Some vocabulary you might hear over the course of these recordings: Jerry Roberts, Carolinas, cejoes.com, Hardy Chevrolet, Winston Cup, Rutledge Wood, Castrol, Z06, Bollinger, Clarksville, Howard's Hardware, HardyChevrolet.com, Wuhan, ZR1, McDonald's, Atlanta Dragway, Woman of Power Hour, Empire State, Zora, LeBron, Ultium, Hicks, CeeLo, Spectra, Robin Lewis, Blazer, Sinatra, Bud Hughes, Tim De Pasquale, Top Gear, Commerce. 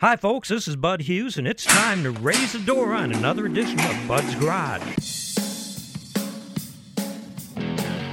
Hi, folks, this is Bud Hughes, and it's time to raise the door on another edition of Bud's Garage.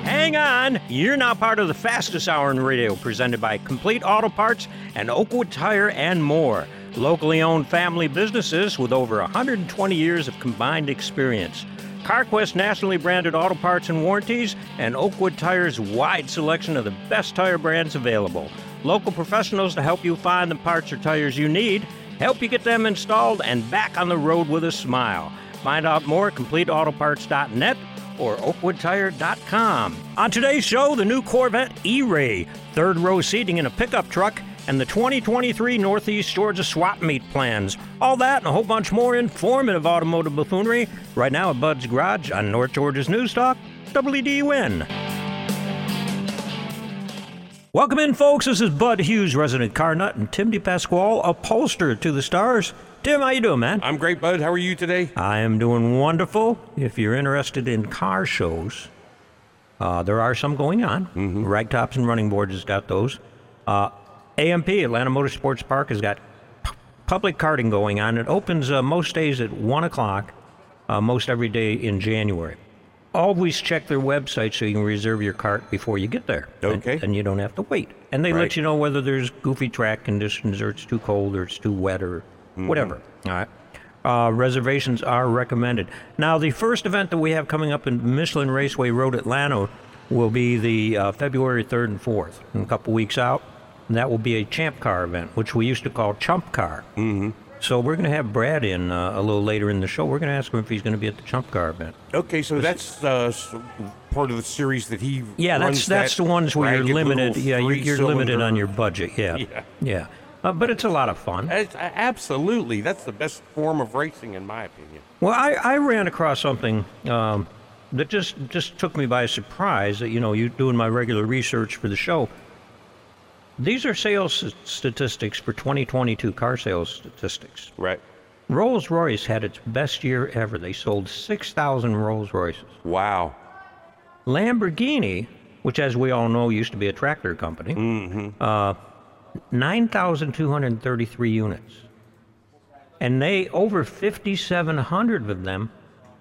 Hang on, you're now part of the fastest hour in radio, presented by Complete Auto Parts and Oakwood Tire and More. Locally owned family businesses with over 120 years of combined experience. CarQuest nationally branded auto parts and warranties, and Oakwood Tire's wide selection of the best tire brands available. Local professionals to help you find the parts or tires you need, help you get them installed and back on the road with a smile. Find out more at CompleteAutoParts.net or OakwoodTire.com. On today's show, the new Corvette E-Ray, third row seating in a pickup truck, and the 2023 Northeast Georgia Swap Meet plans. All that and a whole bunch more informative automotive buffoonery right now at Bud's Garage on North Georgia's News Talk, WDUN. Welcome in, folks. This is Bud Hughes, resident car nut, and Tim De Pasquale, upholsterer to the stars. Tim, how you doing, man? I'm great, Bud. How are you today? I am doing wonderful. If you're interested in car shows, there are some going on. Mm-hmm. Ragtops and Running Boards has got those. AMP Atlanta Motorsports Park has got public karting going on. It opens most days at 1 o'clock, most every day in January. Always check their website so you can reserve your cart before you get there. Okay. And you don't have to wait. And they let you know whether there's goofy track conditions or it's too cold or it's too wet or whatever. All right. Reservations are recommended. Now, the first event that we have coming up in Michelin Raceway Road Atlanta will be the February 3rd and 4th, in a couple weeks out. And that will be a Champ Car event, which we used to call Chump Car. Mm-hmm. So we're going to have Brad in a little later in the show. We're going to ask him if he's going to be at the Chump Car event. Okay, so that's part of the series that he runs. That's the ones where you're limited. Yeah, you're limited on your budget. Yeah. But it's a lot of fun. Absolutely. That's the best form of racing, in my opinion. Well, I ran across something that just took me by surprise. That, you doing my regular research for the show. These are sales statistics for 2022, car sales statistics. Right. Rolls-Royce had its best year ever. They sold 6,000 Rolls-Royces. Wow. Lamborghini, which, as we all know, used to be a tractor company, 9,233 units. And over 5,700 of them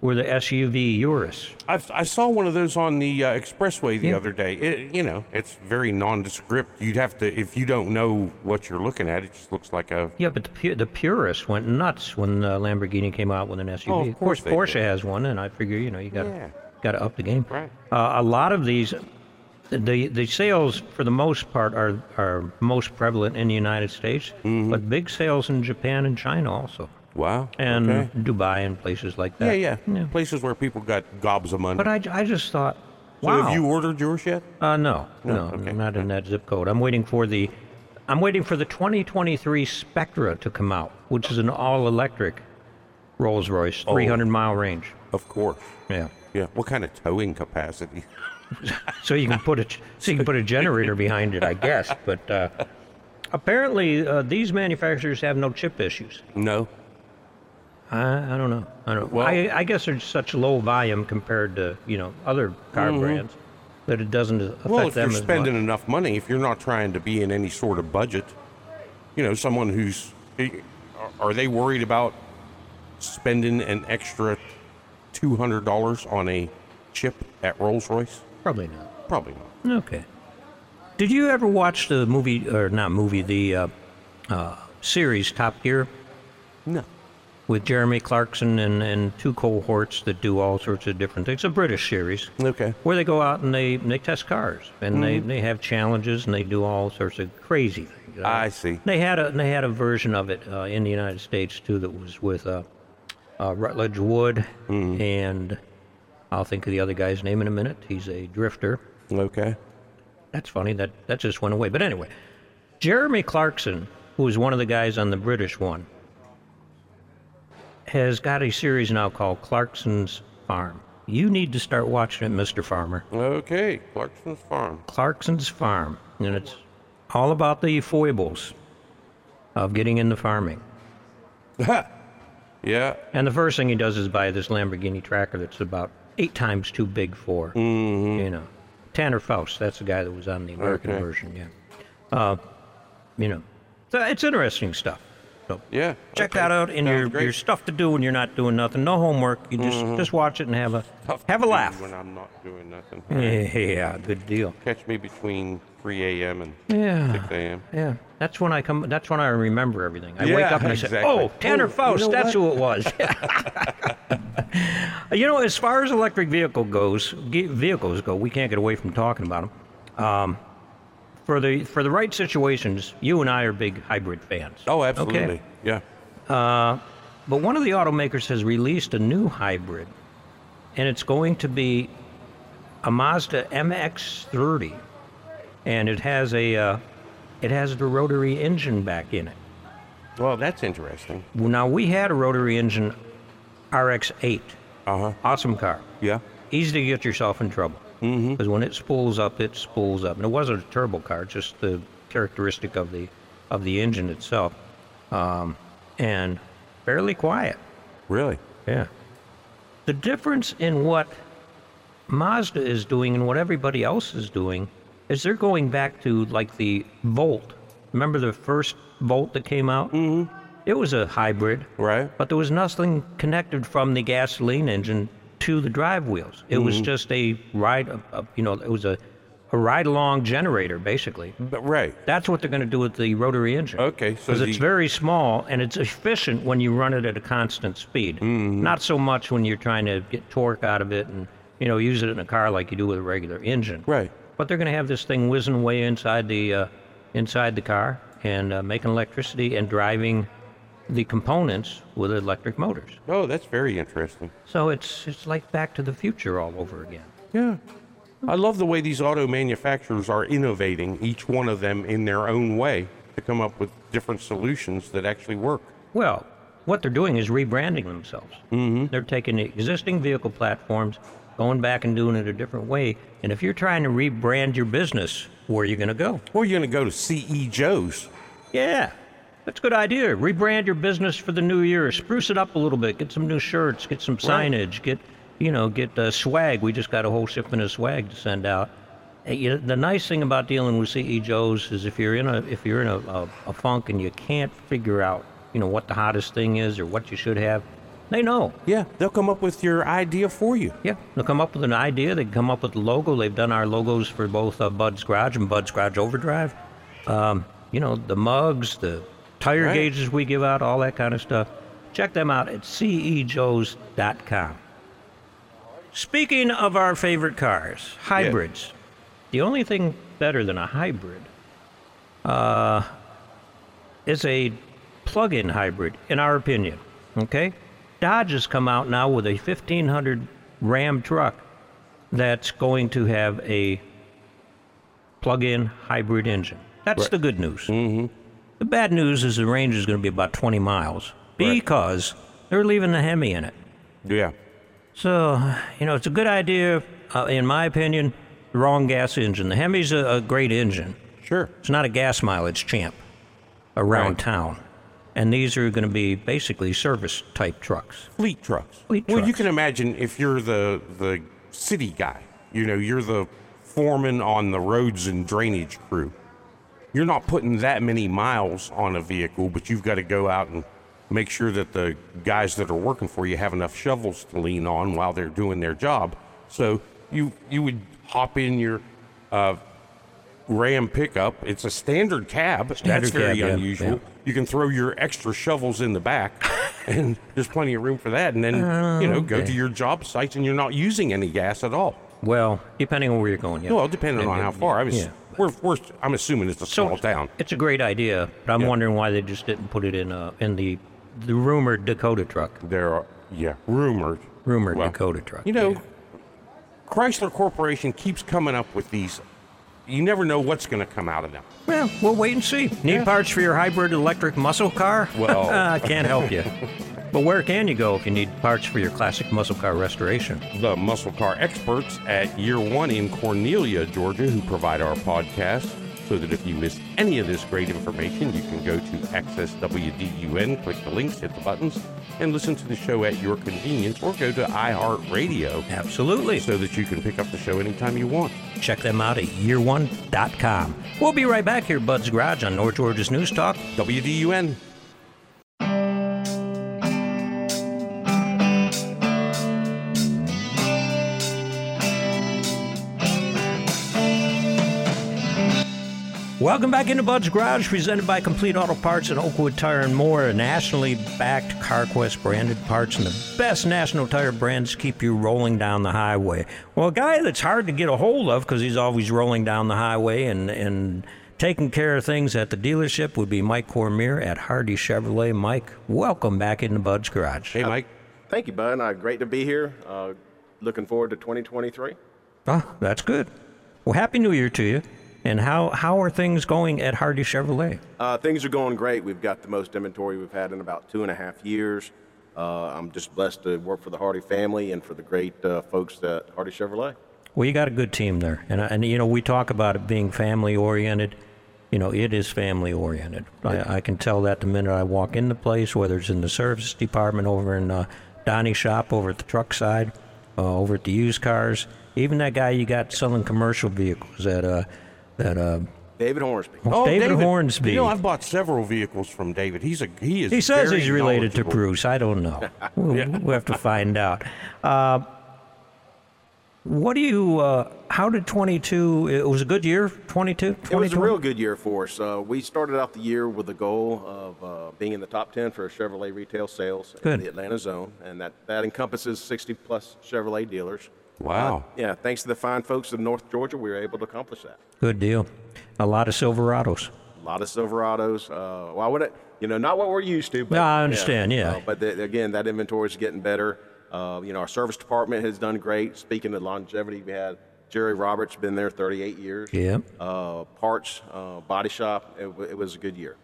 were the SUV Urus. I saw one of those on the expressway the other day. It's very nondescript. You'd have to, if you don't know what you're looking at, it just looks like a... Yeah, but the purists went nuts when Lamborghini came out with an SUV. Oh, of course Porsche has one, and I figure, you got to up the game. Right. A lot of these, the sales, for the most part, are most prevalent in the United States, but big sales in Japan and China also. Wow. And Dubai and places like that. Yeah. Places where people got gobs of money. But I just thought, wow. So have you ordered yours yet? No. Okay. I'm not in that zip code. I'm waiting for the 2023 Spectra to come out, which is an all-electric Rolls-Royce, 300-mile range. Of course. Yeah. What kind of towing capacity? So you can put a generator behind it, I guess. But apparently these manufacturers have no chip issues. No. I don't know. Well, I guess there's such low volume compared to other car brands that it doesn't affect them as much. Well, if you're spending enough money, if you're not trying to be in any sort of budget, someone who's... Are they worried about spending an extra $200 on a chip at Rolls-Royce? Probably not. Okay. Did you ever watch the series Top Gear? No. With Jeremy Clarkson and two cohorts that do all sorts of different things. It's a British series. Okay. Where they go out and they test cars. And they have challenges and they do all sorts of crazy things. I see. They had a version of it in the United States, too, that was with Rutledge Wood. And I'll think of the other guy's name in a minute. He's a drifter. Okay. That's funny. That just went away. But anyway, Jeremy Clarkson, who was one of the guys on the British one, has got a series now called Clarkson's Farm. You need to start watching it, Mr. Farmer. Okay, Clarkson's Farm. Clarkson's Farm, and it's all about the foibles of getting into farming. Yeah. And the first thing he does is buy this Lamborghini tractor that's about 8 times too big for, Tanner Faust, that's the guy that was on the American version, So it's interesting stuff. So yeah, check that out in your stuff to do when you're not doing nothing. No homework. You just watch it and have a laugh. When I'm not doing nothing. Yeah, good deal. Catch me between 3 a.m. and 6 a.m. Yeah, that's when I come. That's when I remember everything. I wake up and I say, "Oh, Tanner Faust, you know that's who it was." You know, as far as electric vehicles go, we can't get away from talking about them. For the right situations, you and I are big hybrid fans. Oh, absolutely. Okay? Yeah. But one of the automakers has released a new hybrid, and it's going to be a Mazda MX-30, and it has the rotary engine back in it. Well, that's interesting. Now, we had a rotary engine RX-8. Uh-huh. Awesome car. Yeah. Easy to get yourself in trouble. Because when it spools up, it spools up. And it wasn't a turbo car, just the characteristic of the engine itself. And fairly quiet. Really? Yeah. The difference in what Mazda is doing and what everybody else is doing is they're going back to, like, the Volt. Remember the first Volt that came out? Mm-hmm. It was a hybrid. Right. But there was nothing connected from the gasoline engine to the drive wheels. It was just a ride, it was a ride-along generator, basically. But right. That's what they're going to do with the rotary engine. Okay. So it's very small, and it's efficient when you run it at a constant speed. Mm-hmm. Not so much when you're trying to get torque out of it and, use it in a car like you do with a regular engine. Right. But they're going to have this thing whizzing way inside the car and making electricity and driving the components with electric motors. Oh, that's very interesting. So it's like Back to the Future all over again. Yeah. I love the way these auto manufacturers are innovating, each one of them in their own way, to come up with different solutions that actually work. Well, what they're doing is rebranding themselves. Mm-hmm. They're taking the existing vehicle platforms, going back and doing it a different way. And if you're trying to rebrand your business, where are you going to go? Well, you're going to go to C.E. Joe's. Yeah. That's a good idea. Rebrand your business for the new year. Spruce it up a little bit. Get some new shirts. Get some signage. Get swag. We just got a whole shipment of swag to send out. The nice thing about dealing with C.E. Joe's is if you're in a funk and you can't figure out what the hottest thing is or what you should have, they know. Yeah, they'll come up with your idea for you. Yeah, they'll come up with an idea. They can come up with a logo. They've done our logos for both Bud's Garage and Bud's Garage Overdrive. The mugs, the tire gauges we give out, all that kind of stuff. Check them out at cejoes.com. Speaking of our favorite cars, hybrids. Yeah. The only thing better than a hybrid is a plug-in hybrid, in our opinion. Okay? Dodge has come out now with a 1500 Ram truck that's going to have a plug-in hybrid engine. That's the good news. Mm-hmm. The bad news is the range is going to be about 20 miles because they're leaving the Hemi in it. Yeah. So, it's a good idea, in my opinion, the wrong gas engine. The Hemi's a great engine. Sure. It's not a gas mileage champ around town. And these are going to be basically service-type trucks. Fleet trucks. Well, you can imagine if you're the city guy, you're the foreman on the roads and drainage crew. You're not putting that many miles on a vehicle, but you've got to go out and make sure that the guys that are working for you have enough shovels to lean on while they're doing their job. So you would hop in your Ram pickup. It's a standard cab. That's very unusual. Yeah. You can throw your extra shovels in the back, and there's plenty of room for that. And then, go to your job sites, and you're not using any gas at all. Well, depending on where you're going, yeah. Well, depending on how far. I mean, I'm assuming it's a small town. It's a great idea, but I'm wondering why they just didn't put it in the rumored Dakota truck. Rumored Dakota truck. Chrysler Corporation keeps coming up with these. You never know what's going to come out of them. Well, we'll wait and see. Need parts for your hybrid electric muscle car? Well, I can't help you. But where can you go if you need parts for your classic muscle car restoration? The muscle car experts at Year One in Cornelia, Georgia, who provide our podcast, so that if you miss any of this great information, you can go to Access WDUN, click the links, hit the buttons, and listen to the show at your convenience, or go to iHeartRadio. Absolutely. So that you can pick up the show anytime you want. Check them out at yearone.com. We'll be right back here, Bud's Garage, on North Georgia's News Talk, WDUN. Welcome back into Bud's Garage, presented by Complete Auto Parts and Oakwood Tire and More, a nationally backed CarQuest branded parts and the best national tire brands keep you rolling down the highway. Well, a guy that's hard to get a hold of because he's always rolling down the highway and taking care of things at the dealership would be Mike Cormier at Hardy Chevrolet. Mike, welcome back into Bud's Garage. Hey, Mike. Thank you, Bud. Great to be here. Looking forward to 2023. Oh, that's good. Well, Happy New Year to you. And how are things going at Hardy Chevrolet? Things are going great. We've got the most inventory we've had in about 2.5 years. I'm just blessed to work for the Hardy family and for the great folks at Hardy Chevrolet. Well, you got a good team there. And you know, we talk about it being family-oriented. You know, it is family-oriented. Yeah. I can tell that the minute I walk in the place, whether it's in the service department, over in Donnie's shop, over at the truck side, over at the used cars. Even that guy you got selling commercial vehicles at... David Hornsby. Oh, David Hornsby. You know, I've bought several vehicles from David. He is. He says he's related to Bruce. I don't know. We'll have to find out. What do you? How did 22? It was a good year. 22. It was a real good year for us. We started out the year with the goal of being in the top 10 for Chevrolet retail sales in the Atlanta zone, and that encompasses 60 plus Chevrolet dealers. Wow. Yeah, thanks to the fine folks of North Georgia, we were able to accomplish that. Good deal. A lot of Silverados. Why would it? You know, not what we're used to. But, no, I understand, yeah. But again, that inventory is getting better. You know, our service department has done great. Speaking of longevity, we had Jerry Roberts, been there 38 years. Yeah. Parts, body shop. It was a good year.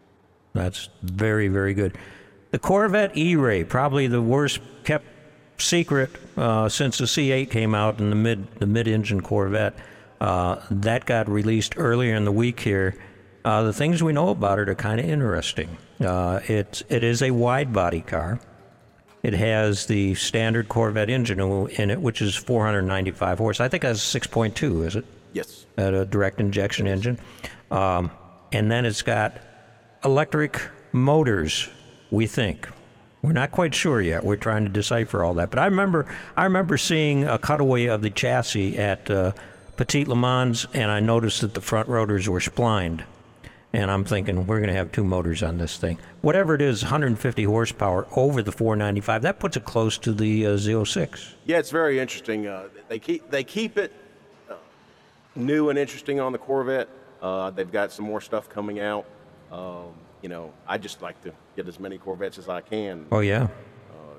That's very, very good. The Corvette E-Ray, probably the worst kept secret since the C8 came out in the mid-engine Corvette. That got released earlier in the week here. The things we know about it are kind of interesting. It is a wide-body car. It has the standard Corvette engine in it, which is 495 horse. I think that's 6.2, is it? Yes. At a direct injection engine. And then it's got electric motors, we think. We're not quite sure yet. We're trying to decipher all that. But I remember seeing a cutaway of the chassis at Petit Le Mans, and I noticed that the front rotors were splined. And I'm thinking, we're going to have two motors on this thing. Whatever it is, 150 horsepower over the 495, that puts it close to the Z06. Yeah, it's very interesting. They keep it new and interesting on the Corvette. They've got some more stuff coming out. You know, I just like to get as many Corvettes as I can. Oh, yeah.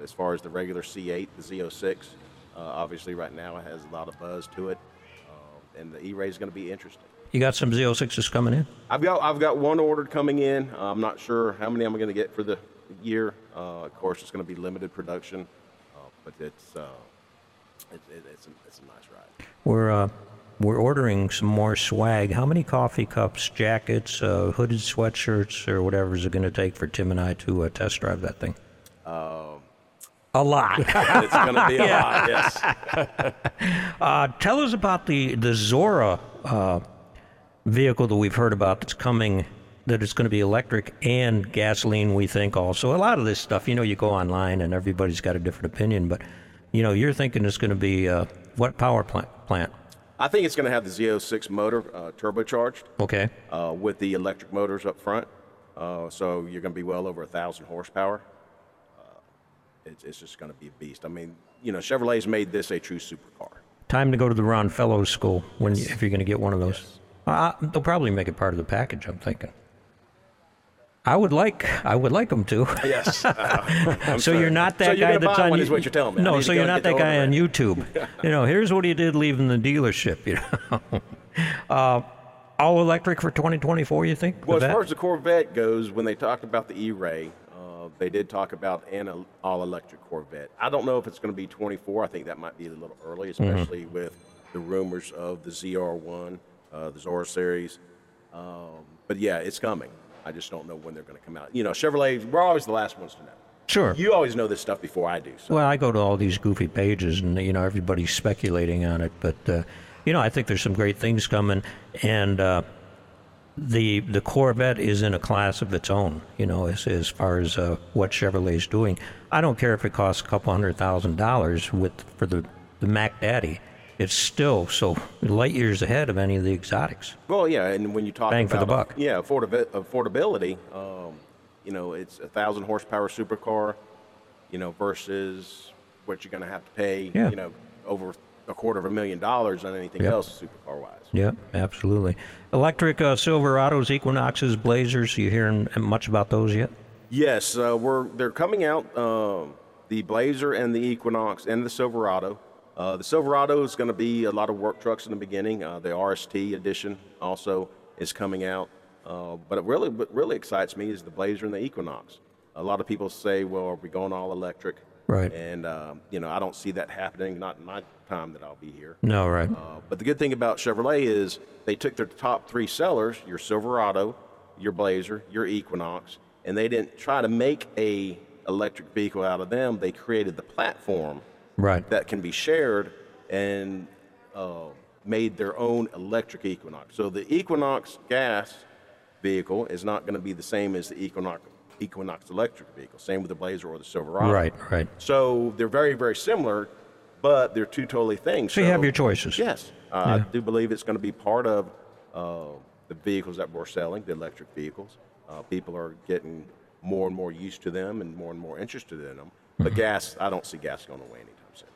As far as the regular C8, the Z06, obviously right now it has a lot of buzz to it, and the E-Ray is going to be interesting. You got some Z06s coming in? I've got one ordered coming in. I'm not sure how many I'm going to get for the year. Of course, it's going to be limited production, but it's a nice ride. We're ordering some more swag. How many coffee cups, jackets, hooded sweatshirts, or whatever is it going to take for Tim and I to test drive that thing? A lot. It's going to be a lot, yes. Tell us about the Zora vehicle that we've heard about that's coming, that it's going to be electric and gasoline, we think also. A lot of this stuff, you know, you go online and everybody's got a different opinion, but, you know, you're thinking it's going to be what power plant? I think it's going to have the Z06 motor turbocharged. Okay. With the electric motors up front, so you're going to be well over 1,000 horsepower. It's just going to be a beast. I mean, you know, Chevrolet's made this a true supercar. Time to go to the Ron Fellows School if you're going to get one of those. Yes. They'll probably make it part of the package, I'm thinking. I would like them to. Yes. So you're not that guy that's on YouTube. What you're telling me. No, so you're not that guy on YouTube. You know, here's what he did leaving the dealership, you know. All electric for 2024, you think? Well, as far as the Corvette goes, when they talked about the E-Ray, they did talk about an all-electric Corvette. I don't know if it's going to be 24. I think that might be a little early, especially with the rumors of the ZR1, the Zora series. But, yeah, it's coming. I just don't know when they're going to come out. You know, Chevrolet, we're always the last ones to know. Sure. You always know this stuff before I do. So. Well, I go to all these goofy pages, and, you know, everybody's speculating on it. But, you know, I think there's some great things coming. And the Corvette is in a class of its own, you know, as far as what Chevrolet's doing. I don't care if it costs a couple $100,000 for the Mac Daddy. it's still so light years ahead of any of the exotics. Well, yeah, and when you talk bang about for the buck, yeah, affordability, you know, it's a 1,000 horsepower supercar, you know, versus what you're going to have to pay, yeah, you know, over $250,000 on anything yep. else supercar wise. Yeah, absolutely. Electric Silverados, Equinoxes, Blazers. You hearing much about those yet? Yes, they're coming out. The Blazer and the Equinox and the Silverado. The Silverado is going to be a lot of work trucks in the beginning. The RST edition also is coming out. But really, what really excites me is the Blazer and the Equinox. A lot of people say, well, are we going all electric? Right. And, you know, I don't see that happening, not in my time that I'll be here. No, right. But the good thing about Chevrolet is they took their top three sellers, your Silverado, your Blazer, your Equinox, and they didn't try to make a electric vehicle out of them. They created the platform right. that can be shared and made their own electric Equinox. So the Equinox gas vehicle is not going to be the same as the Equinox electric vehicle, same with the Blazer or the Silverado. Right, right. So they're very, very similar, but they're two totally things. So you have your choices. Yes. Yeah. I do believe it's going to be part of the vehicles that we're selling, the electric vehicles. People are getting more and more used to them and more interested in them. But mm-hmm. gas, I don't see gas going away anytime soon.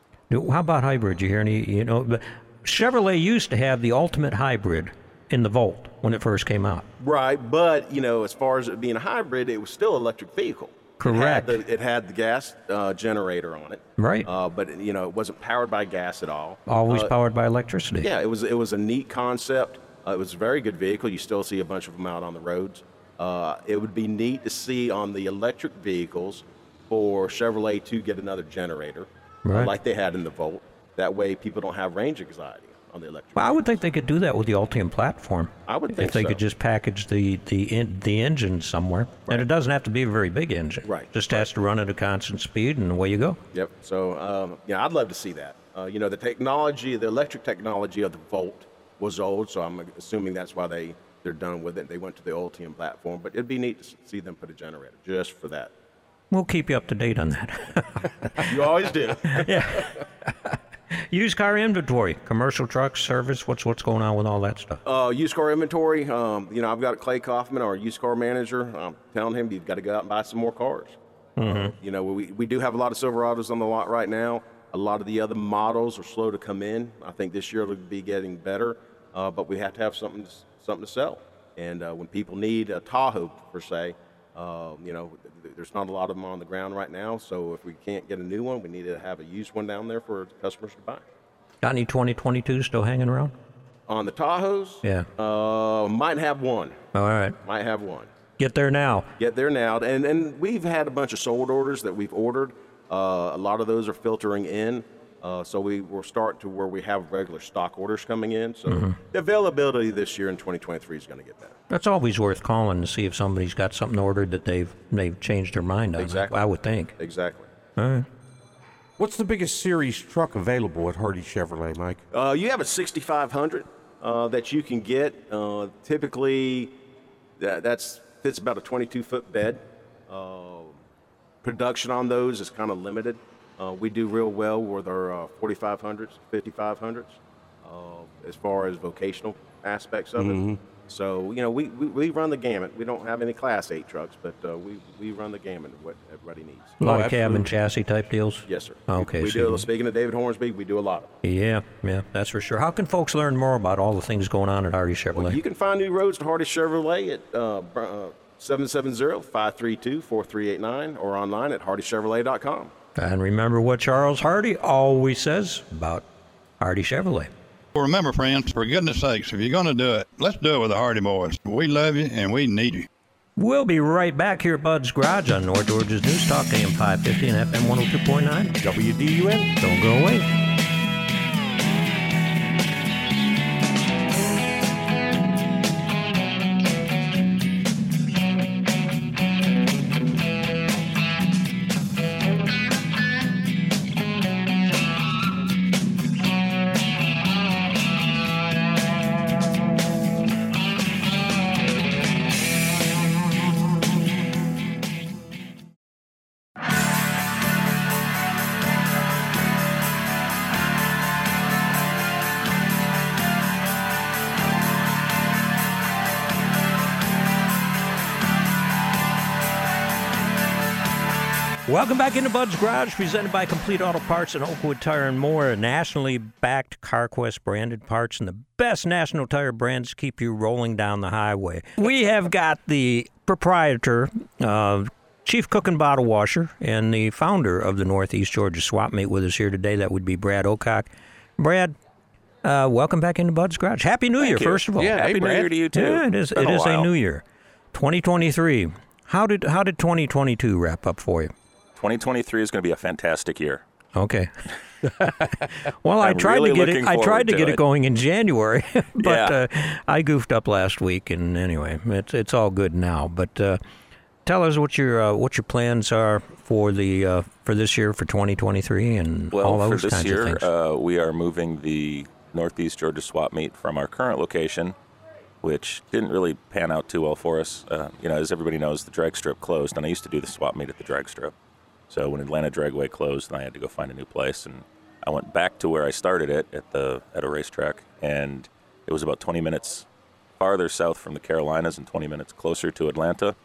How about hybrid? You hear any, you know, Chevrolet used to have the ultimate hybrid in the Volt when it first came out. Right, but, you know, as far as it being a hybrid, it was still an electric vehicle. Correct. It had the gas generator on it. Right. But, you know, it wasn't powered by gas at all. Always powered by electricity. Yeah, it was a neat concept. It was a very good vehicle. You still see a bunch of them out on the roads. It would be neat to see on the electric vehicles for Chevrolet to get another generator, right. Like they had in the Volt. That way people don't have range anxiety on the electric. Well, I would think they could do that with the Ultium platform. I would think so. If they could just package the engine somewhere. Right. And it doesn't have to be a very big engine. Right. Just has to run at a constant speed and away you go. Yep. So, yeah, I'd love to see that. You know, the electric technology of the Volt was old, so I'm assuming that's why they're done with it. They went to the Ultium platform, but it'd be neat to see them put a generator just for that. We'll keep you up to date on that. You always do. Yeah. Used car inventory, commercial trucks, service, what's going on with all that stuff? Used car inventory, you know, I've got Clay Kaufman, our used car manager. I'm telling him, you've got to go out and buy some more cars. Mm-hmm. You know, we do have a lot of Silverados on the lot right now. A lot of the other models are slow to come in. I think this year it'll be getting better, but we have to have something to sell. And when people need a Tahoe, per se, you know, there's not a lot of them on the ground right now, so if we can't get a new one, we need to have a used one down there for customers to buy. Got any 2022 still hanging around? On the Tahoes? Yeah. Might have one. All right. Might have one. Get there now. Get there now. And we've had a bunch of sold orders that we've ordered. A lot of those are filtering in, so we'll start to where we have regular stock orders coming in. So mm-hmm. the availability this year in 2023 is going to get better. That's always worth calling to see if somebody's got something ordered that they've changed their mind on. Exactly. I would think. Exactly. All right. What's the biggest series truck available at Hardy Chevrolet, Mike? You have a 6500 that you can get. Typically, that fits about a 22-foot bed. Production on those is kind of limited. We do real well with our 4500s, 5500s, as far as vocational aspects of mm-hmm. it. So, you know, we run the gamut. We don't have any Class 8 trucks, but we run the gamut of what everybody needs. A lot of cab and chassis type deals? Yes, sir. Okay. We do, speaking of David Hornsby, we do a lot of them. Yeah, that's for sure. How can folks learn more about all the things going on at Hardy Chevrolet? Well, you can find new roads to Hardy Chevrolet at 770-532-4389 or online at hardychevrolet.com. And remember what Charles Hardy always says about Hardy Chevrolet. Well, remember, friends, for goodness sakes, if you're going to do it, let's do it with the Hardy Boys. We love you, and we need you. We'll be right back here at Bud's Garage on North Georgia's News Talk, AM 550 and FM 102.9. WDUN. Don't go away. Welcome back into Bud's Garage, presented by Complete Auto Parts and Oakwood Tire and More, a nationally backed CarQuest branded parts and the best national tire brands keep you rolling down the highway. We have got the proprietor, chief cook and bottle washer, and the founder of the Northeast Georgia Swap Meet with us here today. That would be Brad Ocock. Brad, welcome back into Bud's Garage. Happy New Year, first of all. Yeah, happy New Year to you too. Yeah, it is a new year, 2023. How did 2022 wrap up for you? 2023 is going to be a fantastic year. Okay. Well, I tried to get it going in January, but I goofed up last week, and anyway, it's all good now. But tell us what your plans are for the for this year, for 2023, and all those kinds of things. We are moving the Northeast Georgia Swap Meet from our current location, which didn't really pan out too well for us. As everybody knows, the drag strip closed, and I used to do the swap meet at the drag strip. So when Atlanta Dragway closed, I had to go find a new place, and I went back to where I started it, at a racetrack, and it was about 20 minutes farther south from the Carolinas and 20 minutes closer to Atlanta,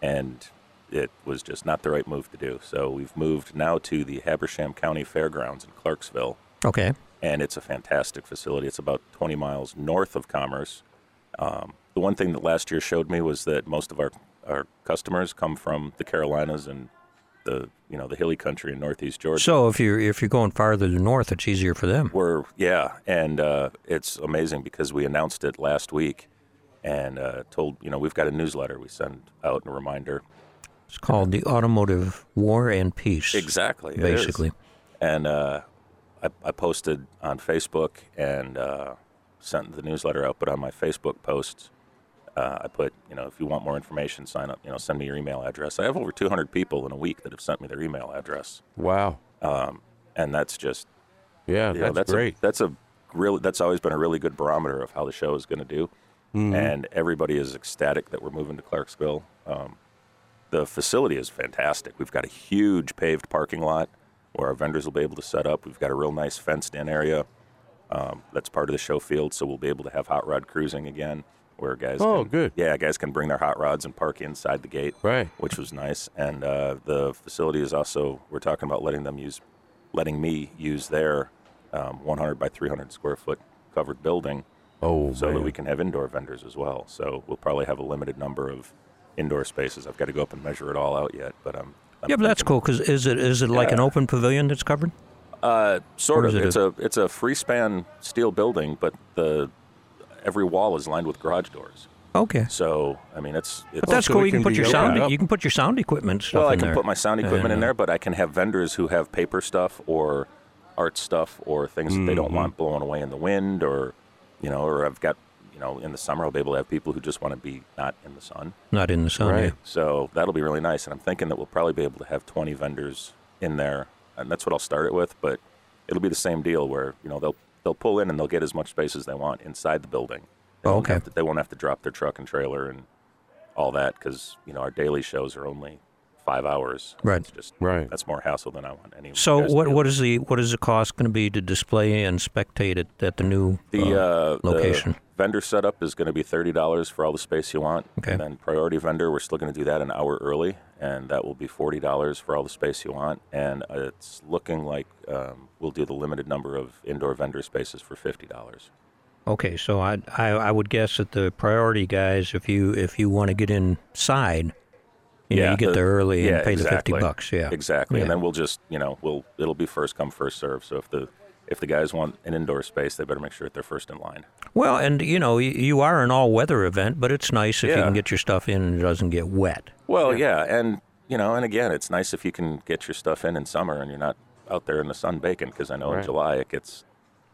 and it was just not the right move to do. So we've moved now to the Habersham County Fairgrounds in Clarksville. Okay. And it's a fantastic facility. It's about 20 miles north of Commerce. The one thing that last year showed me was that most of our customers come from the Carolinas and the hilly country in Northeast Georgia. So if you're going farther to the north, it's easier for them. It's amazing because we announced it last week and told, we've got a newsletter we send out, a reminder. It's called The Automotive War and Peace. Exactly. Basically. And I posted on Facebook and sent the newsletter out, but on my Facebook posts, I put, if you want more information, sign up, send me your email address. I have over 200 people in a week that have sent me their email address. Wow. And that's just... Yeah, that's great. That's always been a really good barometer of how the show is going to do. Mm-hmm. And everybody is ecstatic that we're moving to Clarksville. The facility is fantastic. We've got a huge paved parking lot where our vendors will be able to set up. We've got a real nice fenced-in area. That's part of the show field, so we'll be able to have hot rod cruising again, where guys can bring their hot rods and park inside the gate, right? Which was nice. And the facility is also, we're talking about letting me use their 100 by 300 square foot covered building, that we can have indoor vendors as well. So we'll probably have a limited number of indoor spaces. I've got to go up and measure it all out yet, but but that's cool, because is it like an open pavilion that's covered? Sort of. It's a free span steel building, but every wall is lined with garage doors. Okay. So it's. But that's cool. You can put your sound. You can put your sound equipment stuff. Well, I can put my sound equipment in there, but I can have vendors who have paper stuff or art stuff or things that they don't want blowing away in the wind, or or I've got in the summer I'll be able to have people who just want to be not in the sun. Not in the sun. Right. Yeah. So that'll be really nice, and I'm thinking that we'll probably be able to have 20 vendors in there. And that's what I'll start it with, but it'll be the same deal where, they'll pull in and they'll get as much space as they want inside the building. They won't have to drop their truck and trailer and all that, because, our daily shows are only 5 hours. Right. It's just, that's more hassle than I want anyway. So what is the cost going to be to display and spectate at the new location? The vendor setup is going to be $30 for all the space you want. Okay. And then priority vendor, we're still going to do that an hour early, and that will be $40 for all the space you want. And it's looking like we'll do the limited number of indoor vendor spaces for $50. Okay, so I would guess that the priority guys, if you want to get inside, you get there early and pay the $50. Yeah, exactly. Yeah. And then we'll just, it'll be first come, first serve. So if the guys want an indoor space, they better make sure that they're first in line. Well, and you are an all-weather event, but it's nice if you can get your stuff in and it doesn't get wet. Well, and again, it's nice if you can get your stuff in summer and you're not out there in the sun baking, because I know in July it gets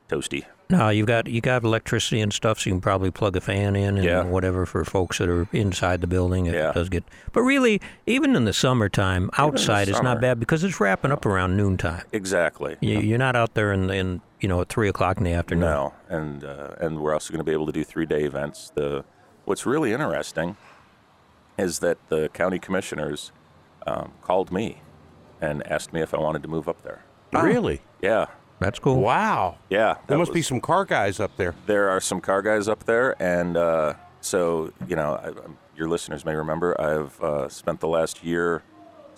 toasty. No, you got electricity and stuff, so you can probably plug a fan in and whatever for folks that are inside the building. It does get, but really, even in the summertime, outside is not bad because it's wrapping up around noontime. Exactly. You're not out there at 3:00 in the afternoon. No, and we're also going to be able to do 3-day events. What's really interesting is that the county commissioners called me and asked me if I wanted to move up there. Oh. Really? Yeah. That's cool. Wow. Yeah. There must be some car guys up there. There are some car guys up there. And your listeners may remember, I've spent the last year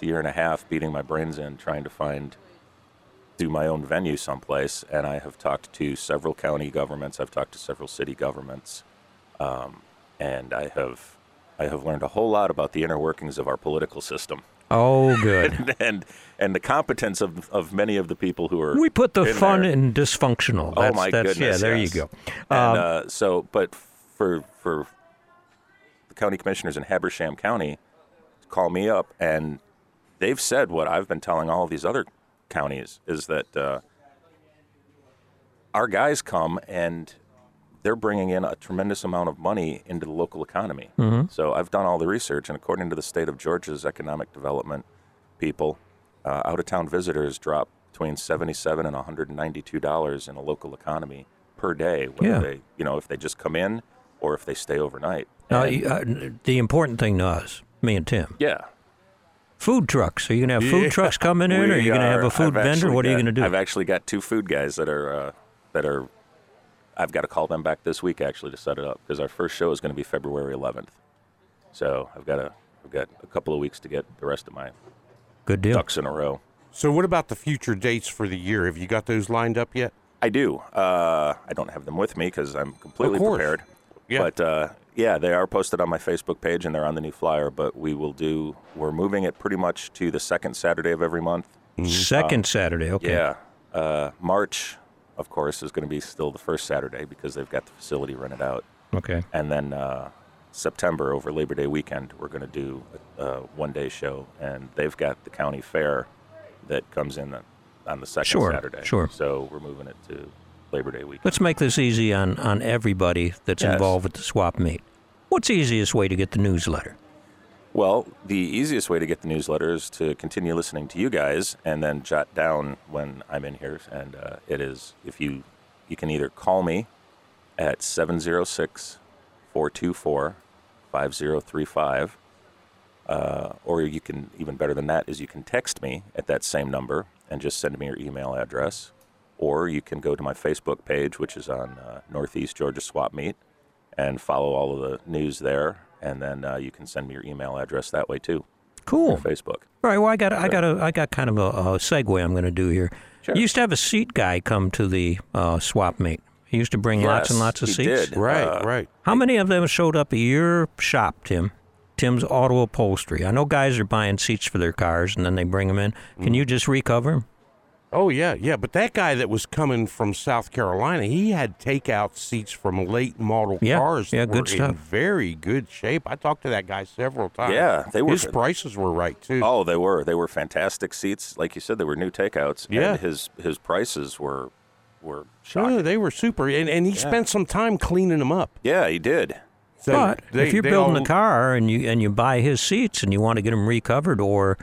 a year and a half beating my brains in trying to find, do my own venue someplace. And I have talked to several county governments. I've talked to several city governments. And I have learned a whole lot about the inner workings of our political system. Oh, good. and the competence of many of the people who are... We put the fun in dysfunctional. Oh, my goodness. Yeah, there you go. And, but for the county commissioners in Habersham County, call me up, and they've said what I've been telling all of these other counties, is that our guys come and they're bringing in a tremendous amount of money into the local economy. Mm-hmm. So I've done all the research, and according to the state of Georgia's economic development people, out-of-town visitors drop between $77 and $192 in a local economy per day, whether they, if they just come in or if they stay overnight. And, the important thing to us, me and Tim. Yeah. Food trucks. Are you going to have food trucks coming in, or are you going to have a food vendor? What are you going to do? I've actually got two food guys that are. I've got to call them back this week, actually, to set it up, because our first show is going to be February 11th. So I've got a couple of weeks to get the rest of my ducks in a row. So what about the future dates for the year? Have you got those lined up yet? I do. I don't have them with me because I'm completely prepared. Yeah. But, they are posted on my Facebook page, and they're on the new flyer. But we're moving it pretty much to the second Saturday of every month. Second Saturday, okay. Yeah. March, of course, is going to be still the first Saturday because they've got the facility rented out. Okay. And then September, over Labor Day weekend, we're going to do a one-day show. And they've got the county fair that comes in on the second Saturday. Sure. So we're moving it to Labor Day weekend. Let's make this easy on everybody that's involved with the swap meet. What's the easiest way to get the newsletter? Well, the easiest way to get the newsletter is to continue listening to you guys and then jot down when I'm in here. And it is, if you can either call me at 706-424-5035, or you can, even better than that, is you can text me at that same number and just send me your email address. Or you can go to my Facebook page, which is on Northeast Georgia Swap Meet, and follow all of the news there. And then you can send me your email address that way too. Cool. Or Facebook. All right. Well, I got kind of a segue I'm going to do here. Sure. You used to have a seat guy come to the swap meet. He used to bring lots and lots of seats. Did. Right. Right. How many of them showed up at your shop, Tim? Tim's Auto Upholstery. I know guys are buying seats for their cars and then they bring them in. Can you just recover them? Oh, yeah, but that guy that was coming from South Carolina, he had takeout seats from late model cars that were in very good shape. I talked to that guy several times. Yeah, they were. His prices were right, too. Oh, they were. They were fantastic seats. Like you said, they were new takeouts, and his prices were shocking. Yeah, they were super, and he spent some time cleaning them up. Yeah, he did. So but if you're building a car and you buy his seats and you want to get them recovered or...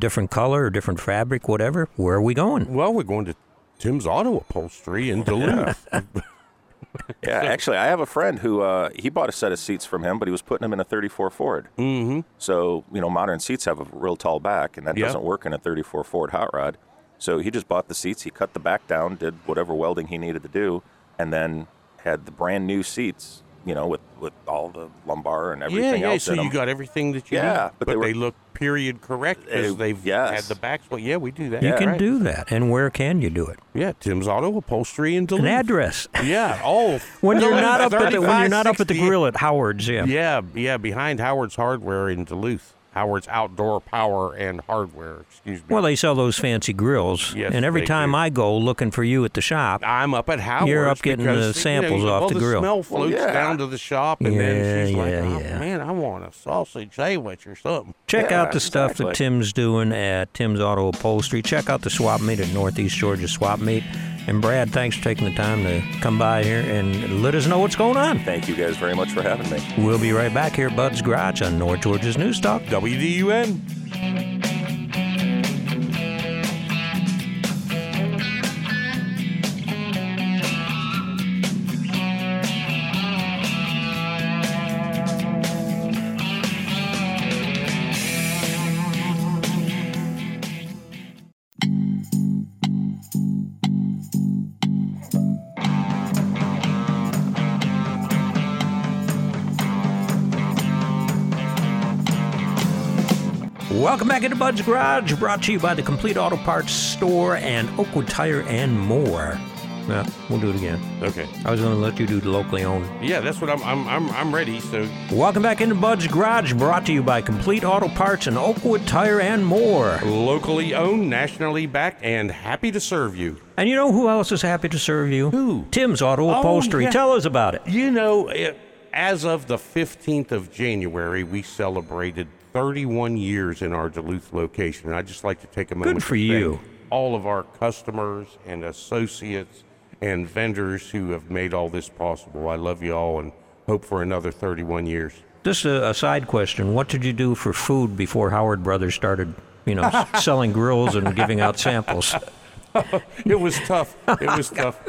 different color or different fabric, whatever. Where are we going? Well, we're going to Tim's Auto Upholstery in Duluth. Actually, I have a friend who he bought a set of seats from him, but he was putting them in a 34 Ford. Mm-hmm. So, modern seats have a real tall back, and that doesn't work in a 34 Ford hot rod. So he just bought the seats, he cut the back down, did whatever welding he needed to do, and then had the brand new seats. With all the lumbar and everything else in them. Yeah, so you got everything that you need. Yeah, but they look period correct because they've had the backs. Well, we do that. You can do that. And where can you do it? Yeah, Tim's Auto Upholstery in Duluth. An address. Yeah. Oh. when you're not up at the grill at Howard's. Yeah. Yeah, behind Howard's Hardware in Duluth. Howard's Outdoor Power and Hardware, excuse me. Well, they sell those fancy grills, and every time I go looking for you at the shop, I'm up at Howard's. You're up getting the samples off the grill. The smell floats down to the shop, and then she's like, man, I want a sausage sandwich or something. Check out the stuff that Tim's doing at Tim's Auto Upholstery. Check out the swap meet at Northeast Georgia Swap Meet. And Brad, thanks for taking the time to come by here and let us know what's going on. Thank you guys very much for having me. We'll be right back here at Bud's Garage on North Georgia's News Talk, WDUN. Welcome back into Bud's Garage, brought to you by the Complete Auto Parts Store and Oakwood Tire and More. Yeah, we'll do it again. Okay. I was going to let you do the locally owned. Yeah, that's what I'm ready, so. Welcome back into Bud's Garage, brought to you by Complete Auto Parts and Oakwood Tire and More. Locally owned, nationally backed, and happy to serve you. And you know who else is happy to serve you? Who? Tim's Auto Upholstery. Oh, yeah. Tell us about it. You know, as of the 15th of January, we celebrated 31 years in our Duluth location. And I'd just like to take a moment to thank all of our customers and associates and vendors who have made all this possible. I love you all and hope for another 31 years. Just a side question. What did you do for food before Howard Brothers started, you know, selling grills and giving out samples? It was tough. It was tough.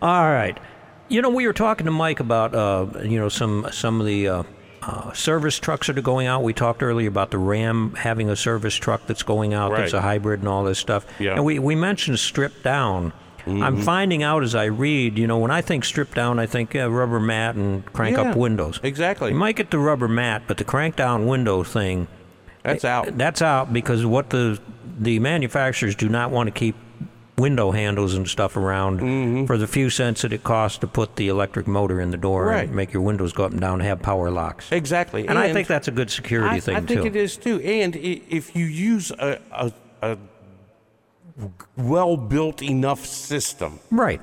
All right. You know, we were talking to Mike about, you know, some of the service trucks that are going out. We talked earlier about the Ram having a service truck that's going out, right, that's a hybrid and all this stuff. Yeah. And we mentioned stripped down. Mm-hmm. I'm finding out as I read, you know, when I think stripped down, I think rubber mat and crank up windows. Exactly. You might get the rubber mat, but the crank down window thing, that's out. That's out because what the manufacturers do not want to keep window handles and stuff around for the few cents that it costs to put the electric motor in the door and make your windows go up and down and have power locks. Exactly. And I think that's a good security thing, too. I think it is, too. And if you use a well-built enough system, right,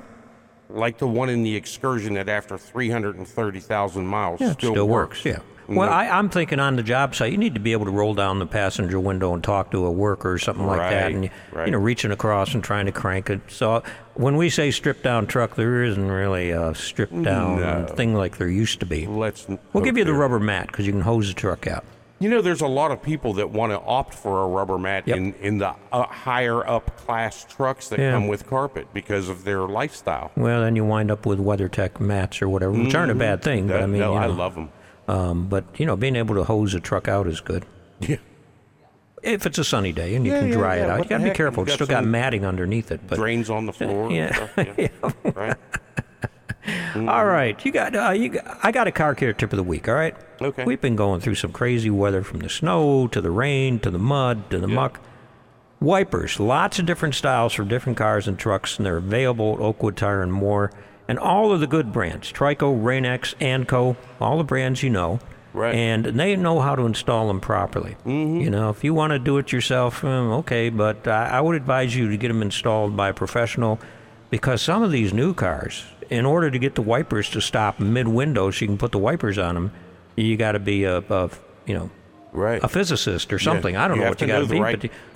like the one in the Excursion that after 330,000 miles still works. Yeah. Well, I'm thinking on the job site, you need to be able to roll down the passenger window and talk to a worker or something like that, and you know, reaching across and trying to crank it. So when we say stripped down truck, there isn't really a stripped down thing like there used to be. We'll give you the rubber mat because you can hose the truck out. You know, there's a lot of people that want to opt for a rubber mat in the higher up class trucks that come with carpet because of their lifestyle. Well, then you wind up with WeatherTech mats or whatever, which aren't a bad thing. But I mean, I love them. But, you know, being able to hose a truck out is good. Yeah. If it's a sunny day and you can dry it out. You got to be careful. It's still got matting underneath it. But drains on the floor. Yeah. And stuff. Yeah. Right. Mm-hmm. All right, I got a car care tip of the week, all right? Okay. We've been going through some crazy weather, from the snow to the rain to the mud to the muck. Wipers, lots of different styles for different cars and trucks, and they're available at Oakwood Tire and More. And all of the good brands, Trico, Rain-X, Anco, all the brands you know. Right. And they know how to install them properly. Mm-hmm. You know, if you want to do it yourself, okay, but I would advise you to get them installed by a professional, because some of these new cars, in order to get the wipers to stop mid-window so you can put the wipers on them, you got to be a physicist or something. Yeah. I don't know what you got to be,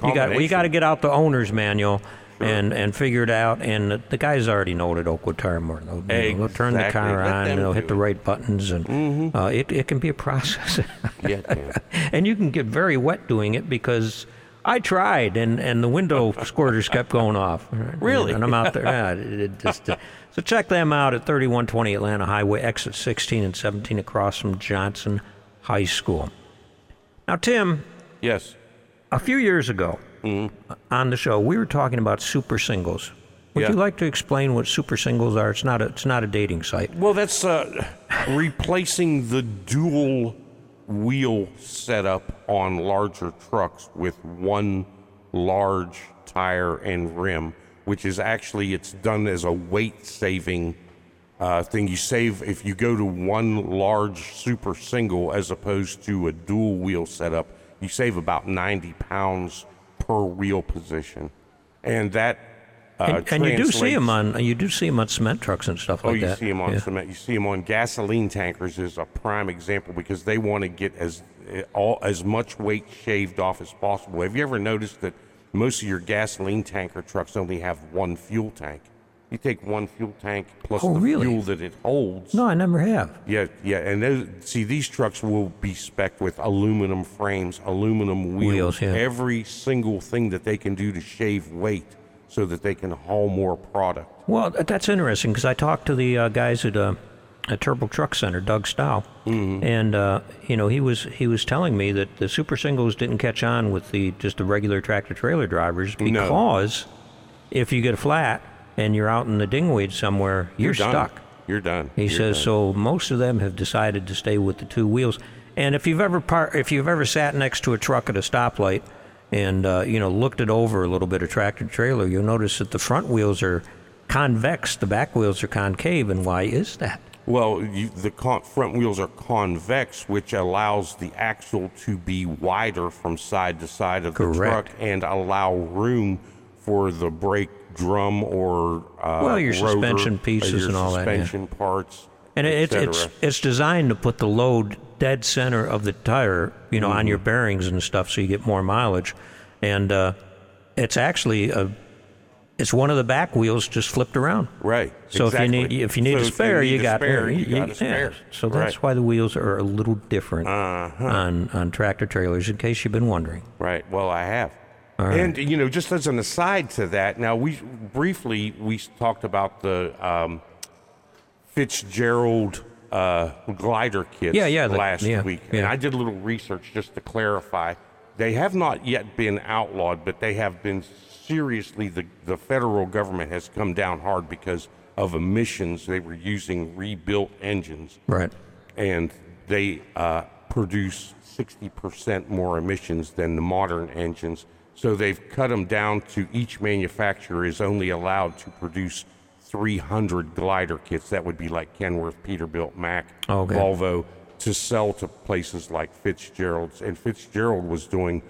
but you got to get out the owner's manual and figure it out. And the guys already know it at Oakwood Tire and More. They'll turn the car on and they'll hit the right buttons, and it can be a process. And you can get very wet doing it, because I tried, and the window squirters kept going off. Really? And I'm out there. Yeah, so check them out at 3120 Atlanta Highway, exit 16 and 17, across from Johnson High School. Now, Tim. Yes. A few years ago on the show, we were talking about super singles. Would you like to explain what super singles are? It's not a dating site. Well, that's replacing the dual wheel setup on larger trucks with one large tire and rim, which is actually, it's done as a weight saving thing. You save if you go to one large super single as opposed to a dual wheel setup. You save about 90 pounds per wheel position, and that and you do see them on cement trucks and stuff like that. You see them on cement. You see them on gasoline tankers is a prime example, because they want to get as much weight shaved off as possible. Have you ever noticed that most of your gasoline tanker trucks only have one fuel tank? You take one fuel tank plus fuel that it holds. No, I never have. Yeah, and these trucks will be spec'd with aluminum frames, aluminum wheels, every single thing that they can do to shave weight, so that they can haul more product. Well, that's interesting, because I talked to the guys at Turbo Truck Center, Doug Stow, and you know, he was telling me that the super singles didn't catch on with the regular tractor trailer drivers, because if you get a flat and you're out in the dingweed somewhere, you're stuck. You're done. He says so most of them have decided to stay with the two wheels. And if you've ever sat next to a truck at a stoplight and looked it over a little bit, a tractor trailer, you'll notice that the front wheels are convex, the back wheels are concave. And why is that? Well, front wheels are convex, which allows the axle to be wider from side to side of the truck and allow room for the brake drum or your rotor, suspension pieces and all that. Suspension parts. And it's designed to put the load dead center of the tire, mm-hmm. on your bearings and stuff, so you get more mileage. And it's actually it's one of the back wheels just flipped around. Right. So exactly. If you need a spare, you got a spare. So that's why the wheels are a little different on tractor trailers, in case you've been wondering. Right. Well, I have. Right. And just as an aside to that, now we briefly talked about the Fitzgerald glider kits last week. Yeah. And I did a little research just to clarify. They have not yet been outlawed, but they have been seriously, the federal government has come down hard because of emissions. They were using rebuilt engines. Right. And they produce 60% more emissions than the modern engines. So they've cut them down to each manufacturer is only allowed to produce 300 glider kits. That would be like Kenworth, Peterbilt, Mack, Volvo, to sell to places like Fitzgerald's. And Fitzgerald was doing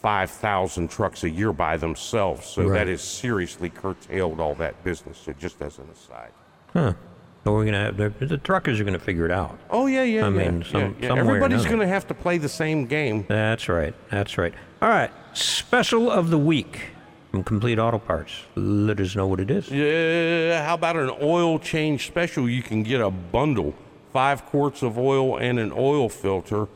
5,000 trucks a year by themselves. So that has seriously curtailed all that business. So just as an aside. Huh. So we're gonna have, the truckers are gonna figure it out. Oh yeah. Everybody's gonna have to play the same game. That's right. All right, special of the week from Complete Auto Parts. Let us know what it is. Yeah, how about an oil change special? You can get a bundle, 5 quarts of oil and an oil filter.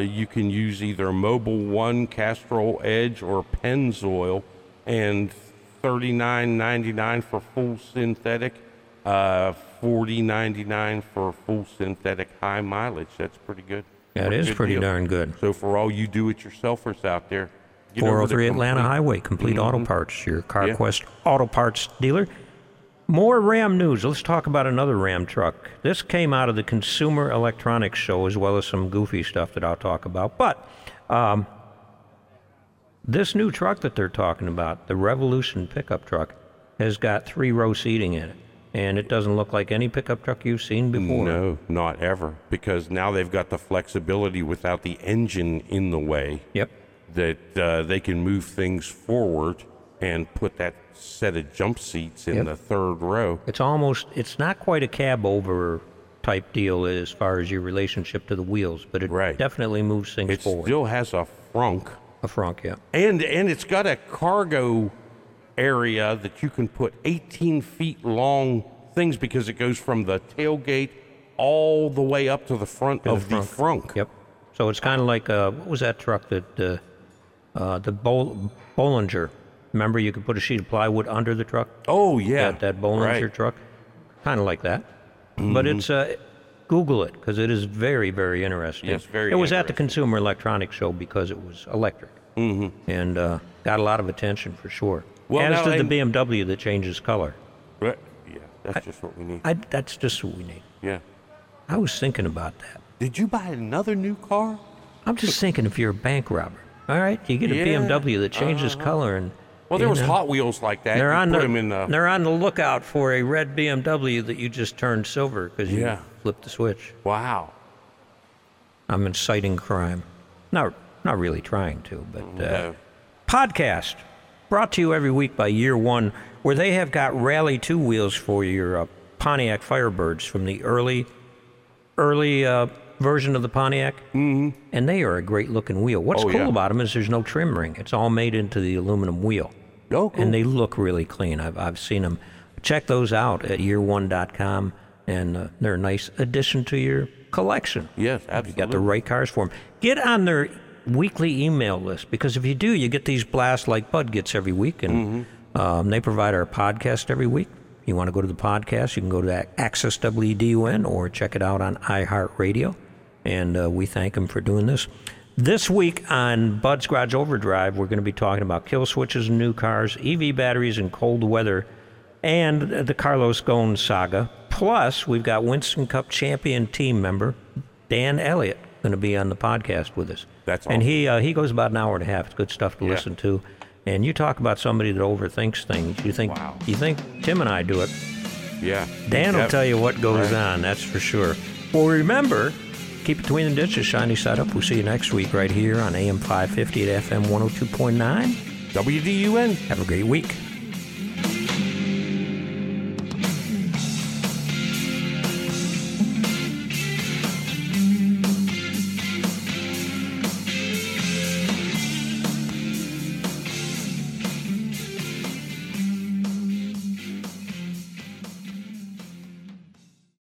You can use either Mobil 1, Castrol Edge, or Pennzoil, and $39.99 for full synthetic. $40.99 for full synthetic high mileage. That's pretty good. That is pretty darn good. So for all you do-it-yourselfers out there. 403 Atlanta Highway, Complete Auto Parts, your CarQuest Auto Parts dealer. More Ram news. Let's talk about another Ram truck. This came out of the Consumer Electronics Show, as well as some goofy stuff that I'll talk about. But this new truck that they're talking about, the Revolution pickup truck, has got 3-row seating in it. And it doesn't look like any pickup truck you've seen before. No, not ever. Because now they've got the flexibility without the engine in the way. Yep. That they can move things forward and put that set of jump seats in the third row. It's not quite a cab over type deal as far as your relationship to the wheels, but it definitely moves things forward. It still has a frunk. And it's got a cargo area that you can put 18 feet long things, because it goes from the tailgate all the way up to the front of the frunk. Yep. So it's kind of like what was that truck that the Bollinger? Remember, you could put a sheet of plywood under the truck. Oh yeah, that Bollinger truck, kind of like that. Mm-hmm. But it's Google it, because it is very, very interesting. Yes, very. It was at the Consumer Electronics Show because it was electric, and got a lot of attention for sure. Well, the BMW that changes color. Right. Yeah, that's just what we need. That's just what we need. Yeah. I was thinking about that. Did you buy another new car? I'm just thinking, if you're a bank robber, all right, you get a BMW that changes color. And well, there was Hot Wheels like that. They're on the lookout for a red BMW that you just turned silver because you flipped the switch. Wow. I'm inciting crime. Not really trying to, but podcast. Brought to you every week by Year One, where they have got Rally 2 wheels for your Pontiac Firebirds from the early version of the Pontiac. Mm-hmm. And they are a great-looking wheel. What's cool about them is there's no trim ring. It's all made into the aluminum wheel. Oh, cool. And they look really clean. I've seen them. Check those out at yearone.com, and they're a nice addition to your collection. Yes, absolutely. You've got the right cars for them. Get on their weekly email list, because if you do, you get these blasts like Bud gets every week, and they provide our podcast every week. You want to go to the podcast, you can go to that Access WDUN or check it out on iHeartRadio, and we thank them for doing this. This week on Bud's Garage Overdrive, we're going to be talking about kill switches and new cars, EV batteries and cold weather, and the Carlos Ghosn saga. Plus, we've got Winston Cup champion team member Dan Elliott going to be on the podcast with us. That's awesome. And he goes about an hour and a half. It's good stuff to listen to. And you talk about somebody that overthinks things. You think Tim and I do it. Yeah. Dan will tell you what goes on, that's for sure. Well, remember, keep it between the ditches, shiny side up. We'll see you next week right here on AM 550 at FM 102.9. WDUN. Have a great week.